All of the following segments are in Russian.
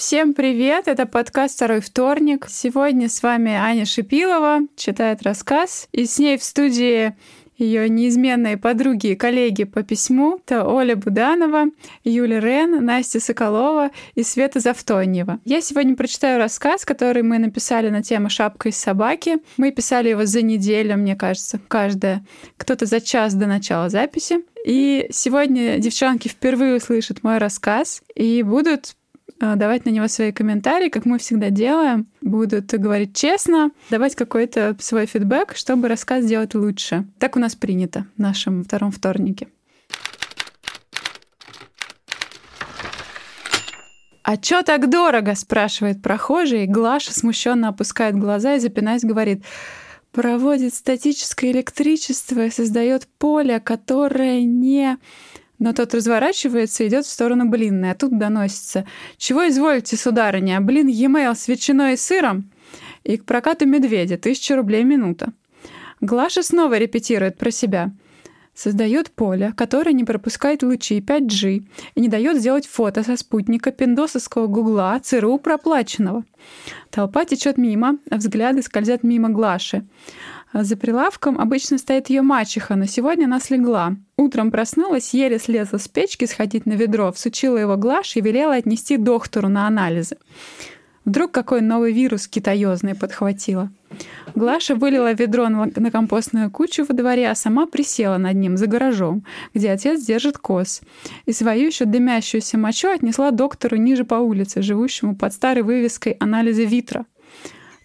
Всем привет! Это подкаст «Второй вторник». Сегодня с вами Аня Шипилова, читает рассказ. И с ней в студии ее неизменные подруги и коллеги по письму. Это Оля Буданова, Юля Рен, Настя Соколова и Света Завтоньева. Я сегодня прочитаю рассказ, который мы написали на тему «Шапка из собаки». Мы писали его за неделю, мне кажется, каждая. Кто-то за час до начала записи. И сегодня девчонки впервые услышат мой рассказ и будут давать на него свои комментарии, как мы всегда делаем. Будут говорить честно, давать какой-то свой фидбэк, чтобы рассказ сделать лучше. Так у нас принято в нашем втором вторнике. «А чё так дорого?» — спрашивает прохожий. Глаша смущенно опускает глаза и, запинаясь, говорит: «Проводит статическое электричество и создает поле, которое не...» Но тот разворачивается и идет в сторону блинной, а тут доносится: «Чего изволите, сударыня? Блин e-mail с ветчиной и сыром?» И к прокату медведя 1000 рублей минута. Глаша снова репетирует про себя. Создает поле, которое не пропускает лучи 5G и не дает сделать фото со спутника пиндосовского гугла ЦРУ проплаченного. Толпа течет мимо, взгляды скользят мимо Глаши. За прилавком обычно стоит ее мачеха, но сегодня она слегла. Утром проснулась, еле слезла с печки сходить на ведро, всучила его Глаше и велела отнести доктору на анализы. Вдруг какой новый вирус китаёзный подхватила. Глаша вылила ведро на компостную кучу во дворе, а сама присела над ним за гаражом, где отец держит коз. И свою еще дымящуюся мочу отнесла доктору ниже по улице, живущему под старой вывеской анализа Витра.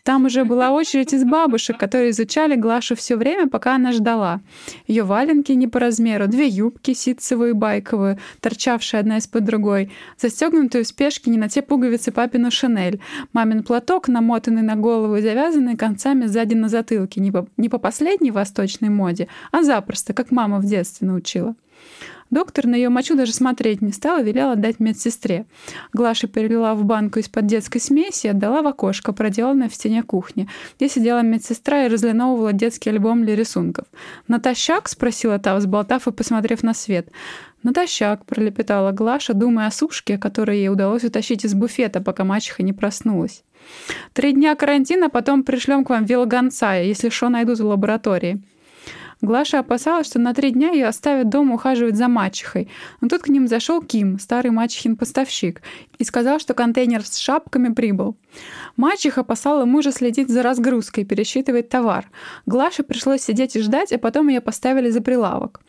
Там уже была очередь из бабушек, которые изучали Глашу все время, пока она ждала. Ее валенки не по размеру, 2 юбки, ситцевую и байковую, торчавшие одна из-под другой, застегнутые в спешке не на те пуговицы папину шинель, мамин платок, намотанный на голову и завязанный концами сзади на затылке, не по последней восточной моде, а запросто, как мама в детстве научила. Доктор на ее мочу даже смотреть не стал и велел отдать медсестре. Глаша перелила в банку из-под детской смеси и отдала в окошко, проделанное в стене кухни, где сидела медсестра и разлиновывала детский альбом для рисунков. «Натощак?» — спросила та, взболтав и посмотрев на свет. «Натощак», — пролепетала Глаша, думая о сушке, которую ей удалось утащить из буфета, пока мачеха не проснулась. 3 дня карантина, потом пришлем к вам велогонца, если шо найдут в лаборатории». Глаша опасалась, что на 3 дня ее оставят дома ухаживать за мачехой. Но тут к ним зашел Ким, старый мачехин поставщик, и сказал, что контейнер с шапками прибыл. Мачеха послала мужа следить за разгрузкой, пересчитывать товар. Глаше пришлось сидеть и ждать, а потом ее поставили за прилавок.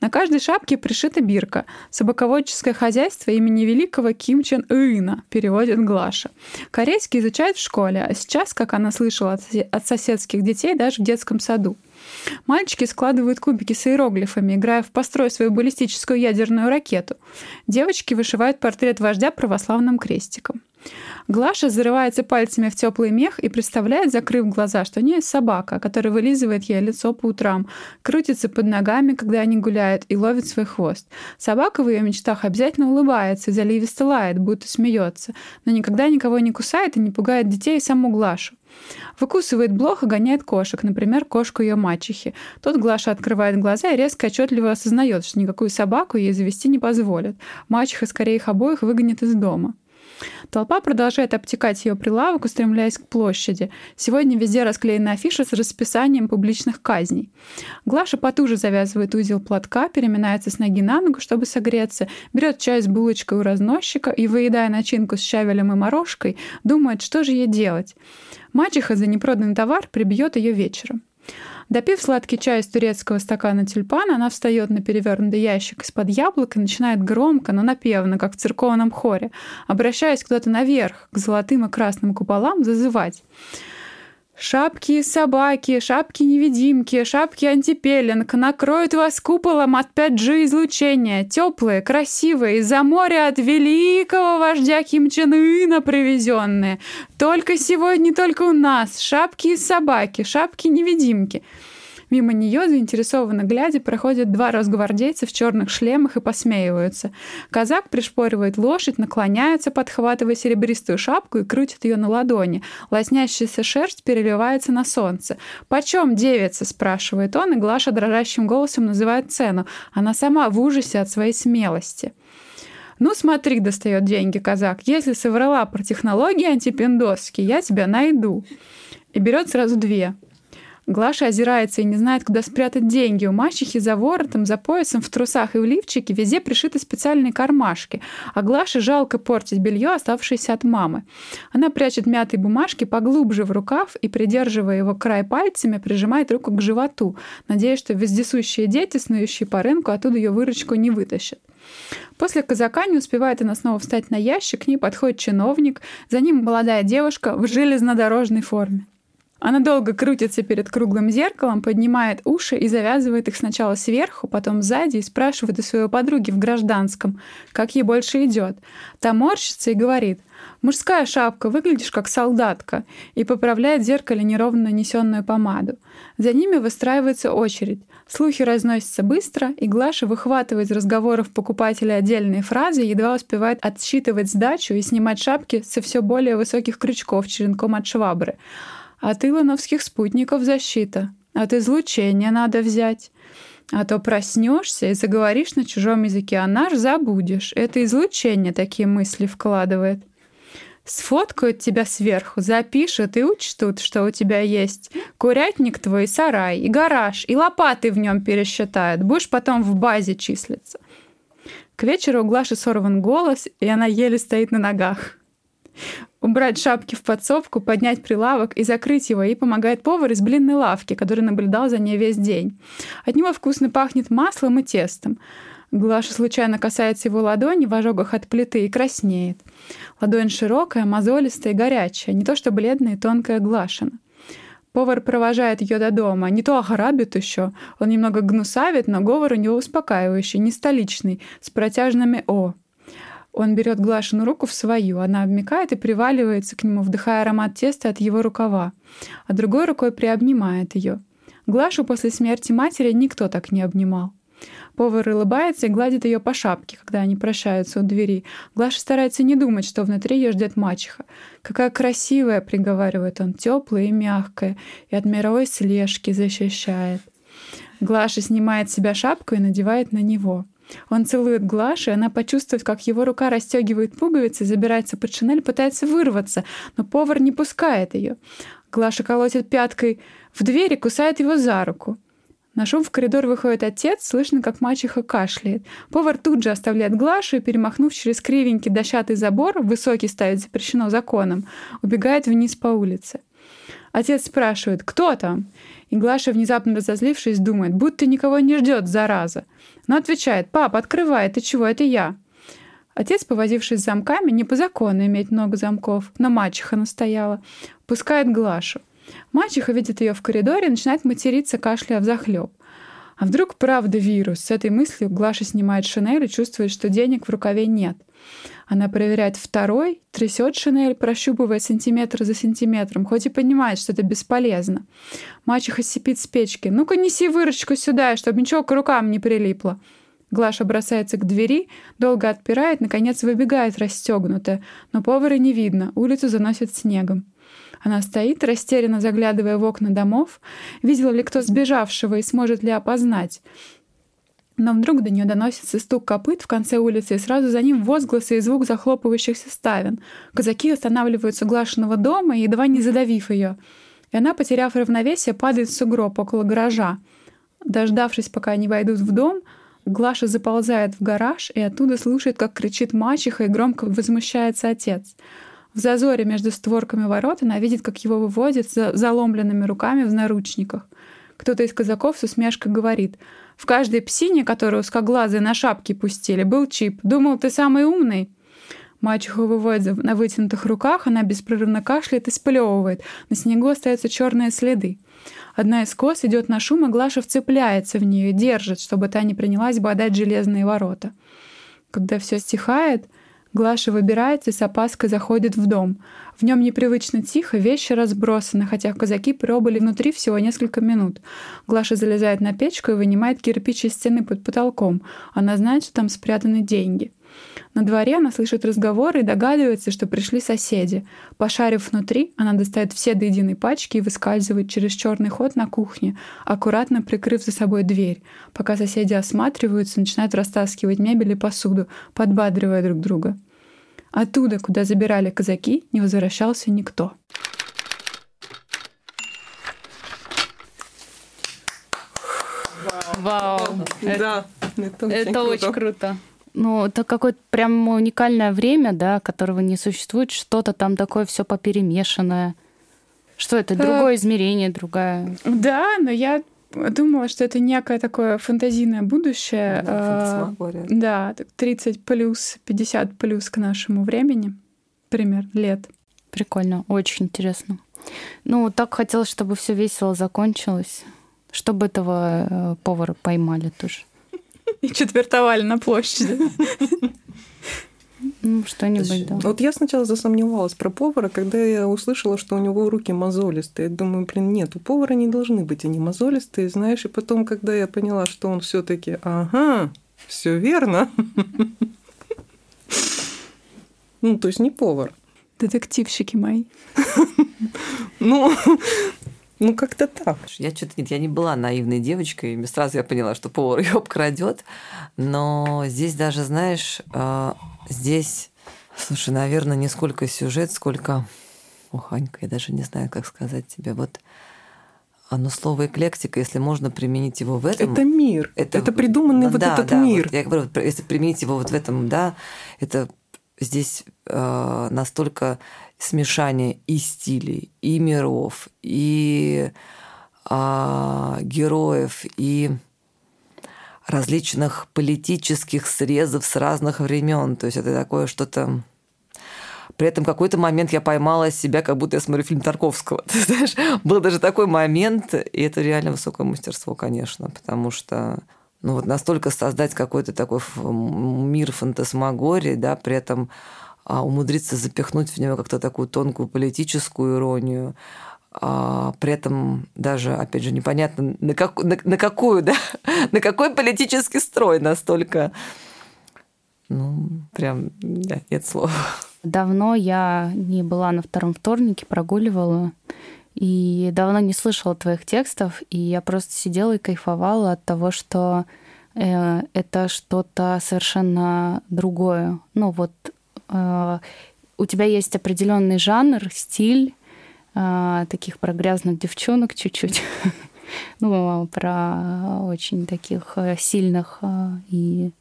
На каждой шапке пришита бирка. «Собаководческое хозяйство имени великого Ким Чен Ына», — переводит Глаша. Корейский изучает в школе, а сейчас, как она слышала от соседских детей, даже в детском саду. Мальчики складывают кубики с иероглифами, играя в «Построй свою баллистическую ядерную ракету». Девочки вышивают портрет вождя православным крестиком. Глаша зарывается пальцами в теплый мех и представляет, закрыв глаза, что у нее есть собака, которая вылизывает ей лицо по утрам, крутится под ногами, когда они гуляют, и ловит свой хвост. Собака в ее мечтах обязательно улыбается и заливисто лает, будто смеется, но никогда никого не кусает и не пугает детей и саму Глашу. Выкусывает блох и гоняет кошек, например, кошку ее мачехи. Тут Глаша открывает глаза и резко отчетливо осознает, что никакую собаку ей завести не позволят. Мачеха скорее их обоих выгонит из дома. Толпа продолжает обтекать ее прилавок, устремляясь к площади. Сегодня везде расклеены афиши с расписанием публичных казней. Глаша потуже завязывает узел платка, переминается с ноги на ногу, чтобы согреться, берет чай с булочкой у разносчика и, выедая начинку с щавелем и морожкой, думает, что же ей делать. Мачеха за непроданный товар прибьет ее вечером. Допив сладкий чай из турецкого стакана тюльпана, она встает на перевернутый ящик из-под яблок и начинает громко, но напевно, как в церковном хоре, обращаясь куда-то наверх, к золотым и красным куполам, зазывать: «Шапки-собаки, шапки-невидимки, шапки-антипеллинг накроют вас куполом от 5G излучения, теплые, красивые, из-за моря от великого вождя Ким Чен Ына привезенные. Только сегодня, только у нас, шапки-собаки, шапки-невидимки». Мимо нее, заинтересованно глядя, проходят 2 росгвардейца в черных шлемах и посмеиваются. Казак пришпоривает лошадь, наклоняется, подхватывая серебристую шапку и крутит ее на ладони. Лоснящаяся шерсть переливается на солнце. «Почем, девица?» — спрашивает он, и Глаша дрожащим голосом называет цену. Она сама в ужасе от своей смелости. Ну смотри, достает деньги казак, если соврала про технологии антипиндосские, я тебя найду. И берет сразу две. Глаша озирается и не знает, куда спрятать деньги. У мачехи за воротом, за поясом, в трусах и в лифчике везде пришиты специальные кармашки. А Глаше жалко портить белье, оставшееся от мамы. Она прячет мятые бумажки поглубже в рукав и, придерживая его край пальцами, прижимает руку к животу, надеясь, что вездесущие дети, снующие по рынку, оттуда ее выручку не вытащат. После казака не успевает она снова встать на ящик, к ней подходит чиновник, за ним молодая девушка в железнодорожной форме. Она долго крутится перед круглым зеркалом, поднимает уши и завязывает их сначала сверху, потом сзади и спрашивает у своей подруги в гражданском, как ей больше идет. Та морщится и говорит: «Мужская шапка, выглядишь как солдатка», и поправляет в зеркале неровно нанесенную помаду. За ними выстраивается очередь. Слухи разносятся быстро, и Глаша выхватывает из разговоров покупателя отдельные фразы, едва успевает отсчитывать сдачу и снимать шапки со все более высоких крючков черенком от швабры. От илоновских спутников защита, от излучения надо взять. А то проснешься и заговоришь на чужом языке, а наш забудешь. Это излучение такие мысли вкладывает. Сфоткают тебя сверху, запишут и учтут, что у тебя есть курятник твой, сарай, и гараж, и лопаты в нем пересчитают. Будешь потом в базе числиться. К вечеру у Глаши сорван голос, и она еле стоит на ногах. Убрать шапки в подсобку, поднять прилавок и закрыть его ей помогает повар из блинной лавки, который наблюдал за ней весь день. От него вкусно пахнет маслом и тестом. Глаша случайно касается его ладони в ожогах от плиты и краснеет. Ладонь широкая, мозолистая и горячая, не то что бледная и тонкая Глашина. Повар провожает ее до дома, не то ограбит еще. Он немного гнусавит, но говор у него успокаивающий, не столичный, с протяжными «о». Он берет Глашину руку в свою, она обмякает и приваливается к нему, вдыхая аромат теста от его рукава, а другой рукой приобнимает ее. Глашу после смерти матери никто так не обнимал. Повар улыбается и гладит ее по шапке, когда они прощаются у двери. Глаша старается не думать, что внутри ее ждет мачеха. «Какая красивая», — приговаривает он, — «теплая и мягкая, и от мировой слежки защищает». Глаша снимает с себя шапку и надевает на него. Он целует Глашу, и она почувствует, как его рука расстегивает пуговицы, забирается под шинель, пытается вырваться, но повар не пускает ее. Глаша колотит пяткой в дверь и кусает его за руку. На шум в коридор выходит отец, слышно, как мачеха кашляет. Повар тут же оставляет Глашу и, перемахнув через кривенький дощатый забор, высокий ставить запрещено законом, убегает вниз по улице. Отец спрашивает: «Кто там?» И Глаша, внезапно разозлившись, думает, будто никого не ждет, зараза. Но отвечает: «Пап, открывай, ты чего, это я». Отец, повозившись с замками, не по закону иметь много замков, но мачеха настояла, пускает Глашу. Мачеха видит ее в коридоре и начинает материться, кашляя взахлеб. А вдруг правда вирус? С этой мыслью Глаша снимает шинель и чувствует, что денег в рукаве нет. Она проверяет второй, трясет шинель, прощупывая сантиметр за сантиметром, хоть и понимает, что это бесполезно. Мачеха сипит с печки: «Ну-ка, неси выручку сюда, чтобы ничего к рукам не прилипло». Глаша бросается к двери, долго отпирает, наконец выбегает расстегнутая, но повара не видно, улицу заносит снегом. Она стоит, растерянно заглядывая в окна домов, видела ли кто сбежавшего и сможет ли опознать. Но вдруг до нее доносится стук копыт в конце улицы, и сразу за ним возгласы и звук захлопывающихся ставен. Казаки останавливаются у Глашиного дома, едва не задавив ее. И она, потеряв равновесие, падает в сугроб около гаража. Дождавшись, пока они войдут в дом, Глаша заползает в гараж и оттуда слушает, как кричит мачеха, и громко возмущается отец. В зазоре между створками ворот она видит, как его выводят с заломленными руками в наручниках. Кто-то из казаков с усмешкой говорит: «В каждой псине, которую узкоглазые на шапки пустили, был чип. Думал, ты самый умный». Мачеху выводят на вытянутых руках, она беспрерывно кашляет и сплевывает. На снегу остаются черные следы. Одна из кос идет на шум, и Глаша вцепляется в нее и держит, чтобы та не принялась бодать железные ворота. Когда все стихает, Глаша выбирается и с опаской заходит в дом. В нем непривычно тихо, вещи разбросаны, хотя казаки пробыли внутри всего несколько минут. Глаша залезает на печку и вынимает кирпич из стены под потолком. Она знает, что там спрятаны деньги. На дворе она слышит разговоры и догадывается, что пришли соседи. Пошарив внутри, она достает все до единой пачки и выскальзывает через черный ход на кухне, аккуратно прикрыв за собой дверь. Пока соседи осматриваются, начинают растаскивать мебель и посуду, подбадривая друг друга. Оттуда, куда забирали казаки, не возвращался никто. Вау! Да, это очень круто. Ну, это какое-то прям уникальное время, да, которого не существует. Что-то там такое все поперемешанное. Что это? Другое измерение, другая... Да, но я думала, что это некое такое фантазийное будущее. Да, да, 30+, 50+ к нашему времени, примерно, лет. Прикольно, очень интересно. Ну, так хотелось, чтобы все весело закончилось, чтобы этого повара поймали тоже. И четвертовали на площади. Ну, что-нибудь, да. Вот я сначала засомневалась про повара, когда я услышала, что у него руки мозолистые. Думаю, блин, нет, у повара не должны быть они мозолистые, знаешь. И потом, когда я поняла, что он все-таки, ага, все верно. Ну, то есть не повар. Детективщики мои. Ну, как-то так. Я что-то нет, я не была наивной девочкой, и сразу я поняла, что повар ее обкрадет. Но здесь даже, знаешь, здесь, слушай, наверное, не сколько сюжет, сколько... Ох, Анька, я даже не знаю, как сказать тебе. Вот оно слово эклектика, если можно применить его в этом... Это мир. Это придуманный, да, вот этот, да, мир. Вот, я говорю, если применить его вот в этом, да, это здесь настолько... смешание и стилей, и миров, и героев, и различных политических срезов с разных времен. То есть это такое что-то... При этом в какой-то момент я поймала себя, как будто я смотрю фильм Тарковского. Ты знаешь, был даже такой момент, и это реально высокое мастерство, конечно, потому что ну, вот настолько создать какой-то такой мир фантасмагории, да, при этом... а умудриться запихнуть в него как-то такую тонкую политическую иронию, при этом даже, опять же, непонятно, на какой политический строй настолько... Ну, прям, да, нет слов. Давно я не была на втором вторнике, прогуливала, и давно не слышала твоих текстов, и я просто сидела и кайфовала от того, что это что-то совершенно другое. Ну, вот... у тебя есть определенный жанр, стиль таких про грязных девчонок чуть-чуть, ну, про очень таких сильных и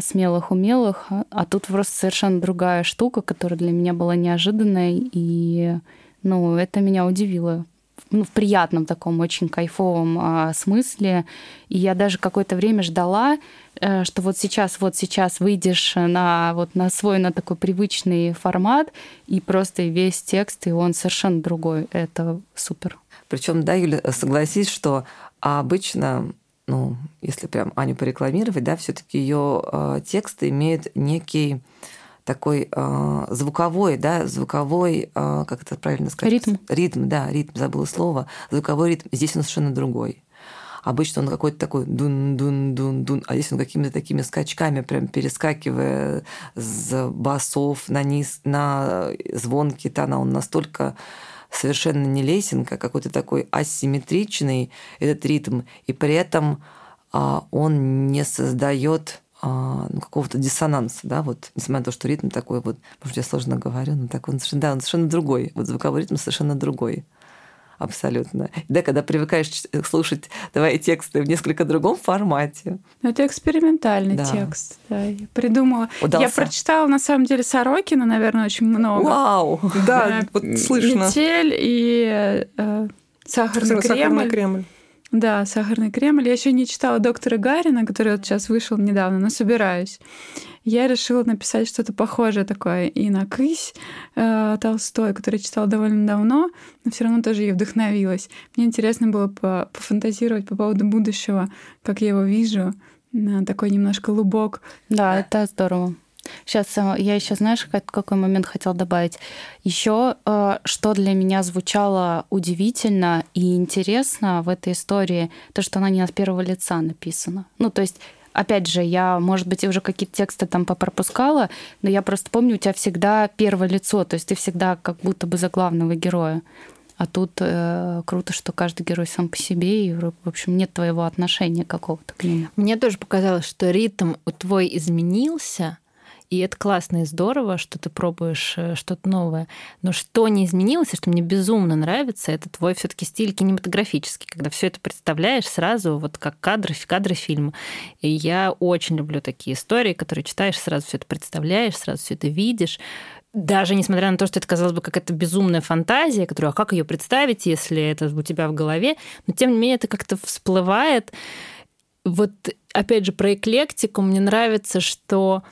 смелых, умелых, а тут просто совершенно другая штука, которая для меня была неожиданной, и, ну, это меня удивило. Ну, в приятном таком, очень кайфовом смысле. И я даже какое-то время ждала, что вот сейчас выйдешь на свой, на такой привычный формат, и просто весь текст, и он совершенно другой. Это супер. Причем, да, Юля, согласись, что обычно, ну, если прям Аню порекламировать, да, все-таки ее тексты имеют некий такой звуковой, да, как это правильно сказать? Ритм, забыла слово. Звуковой ритм. Здесь он совершенно другой. Обычно он какой-то такой дун-дун-дун-дун, а здесь он какими-то такими скачками, прям перескакивая с басов на низ, на звонкие тона, он настолько совершенно не лесенка, какой-то такой асимметричный этот ритм, и при этом он не создает какого-то диссонанса, да, вот, несмотря на то, что ритм такой, вот, может, я сложно говорю, но так он совершенно, да, он совершенно другой, вот звуковой ритм совершенно другой, абсолютно. Да, когда привыкаешь слушать твои тексты в несколько другом формате. Это экспериментальный, да, текст, да, я придумала. Удался. Я прочитала, на самом деле, Сорокина, наверное, очень много. Вау! Да, вот слышно. «Метель» и «Сахарный Кремль». Да, «Сахарный Кремль». Я еще не читала «Доктора Гарина», который вот сейчас вышел недавно, но собираюсь. Я решила написать что-то похожее такое и на «Кысь» Толстой, который читала довольно давно, но все равно тоже ей вдохновилась. Мне интересно было пофантазировать по поводу будущего, как я его вижу, такой немножко лубок. Да, это здорово. Сейчас я еще, знаешь, какой момент хотела добавить? Еще что для меня звучало удивительно и интересно в этой истории, то, что она не от первого лица написана. Ну, то есть Опять же, я, может быть, уже какие-то тексты там попропускала, но я просто помню, у тебя всегда первое лицо, то есть ты всегда как будто бы за главного героя. А тут круто, что каждый герой сам по себе, и, в общем, нет твоего отношения какого-то к нему. Мне тоже показалось, что ритм твой изменился, и это классно и здорово, что ты пробуешь что-то новое. Но что не изменилось, и что мне безумно нравится, это твой все-таки стиль кинематографический, когда все это представляешь сразу вот как кадры фильма. И я очень люблю такие истории, которые читаешь, сразу все это представляешь, сразу все это видишь. Даже несмотря на то, что это, казалось бы, какая-то безумная фантазия, которую, а как ее представить, если это у тебя в голове? Но, тем не менее, это как-то всплывает. Вот, опять же, про эклектику мне нравится, что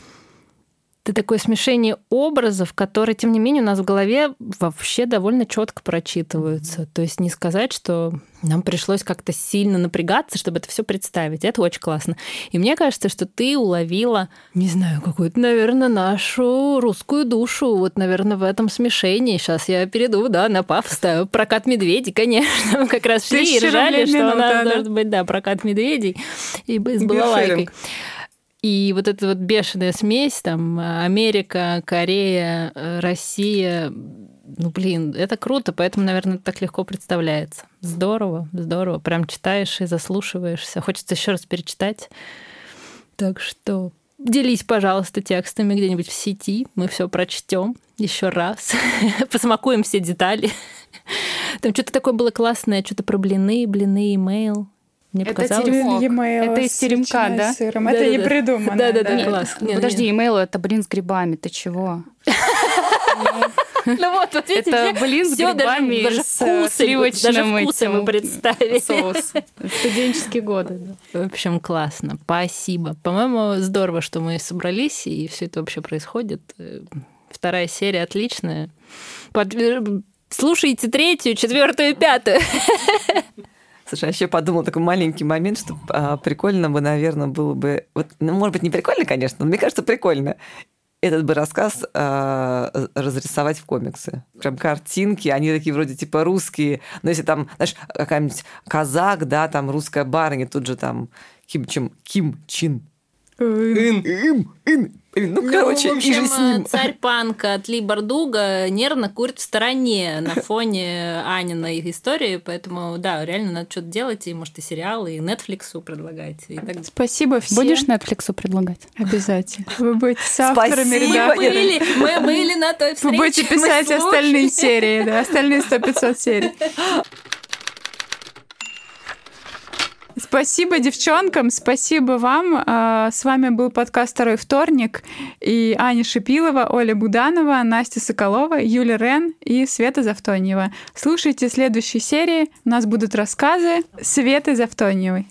это такое смешение образов, которые, тем не менее, у нас в голове вообще довольно четко прочитываются. То есть не сказать, что нам пришлось как-то сильно напрягаться, чтобы это все представить. Это очень классно. И мне кажется, что ты уловила, не знаю, какую-то, наверное, нашу русскую душу. Вот, наверное, в этом смешении. Сейчас я перейду, да, на пафос. Прокат медведей, конечно. Мы как раз шли и ржали, что у нас должен быть, да, прокат медведей и с балалайкой. И вот эта вот бешеная смесь, там, Америка, Корея, Россия, ну, блин, это круто, поэтому, наверное, так легко представляется. Здорово, здорово. Прям читаешь и заслушиваешься. Хочется еще раз перечитать. Так что делись, пожалуйста, текстами где-нибудь в сети. Мы все прочтем еще раз. Посмакуем все детали. Там что-то такое было классное, что-то про блины, имейл. Мне показалось, это из теремка, да? Сыром. Это не придумано. Да, классно. Подожди, имейл это блин с грибами, ты чего? Ну вот, видите, это блин с грибами, даже вкусы мы представили. Соус. Студенческие годы. В общем, классно. Спасибо. По-моему, здорово, что мы собрались, и все это вообще происходит. Вторая серия отличная. Слушайте 3-ю, 4-ю и 5-ю. Слушай, я еще подумала такой маленький момент, что прикольно бы, наверное, было бы... Вот, ну, может быть, не прикольно, конечно, но мне кажется, прикольно этот бы рассказ разрисовать в комиксы. Прям картинки, они такие вроде типа русские. Но если там, знаешь, какая-нибудь казак, да, там русская барыня, тут же там Ким Чен Ын. Ну, короче, в общем, и же с ним. Царь панка от Ли Бардуга нервно курит в стороне на фоне Аниной истории, поэтому, да, реально надо что-то делать, и, может, и сериалы, и Нетфликсу предлагать. И так... Спасибо всем. Будешь Нетфликсу предлагать? Обязательно. Вы будете с авторами, ребята. Мы были на той встрече. Вы будете писать остальные серии, да, остальные 100-500 серий. Спасибо девчонкам, спасибо вам. С вами был подкаст «Второй вторник» и Аня Шипилова, Оля Буданова, Настя Соколова, Юля Рен и Света Завтоньева. Слушайте следующие серии, у нас будут рассказы Светы Завтоньевой.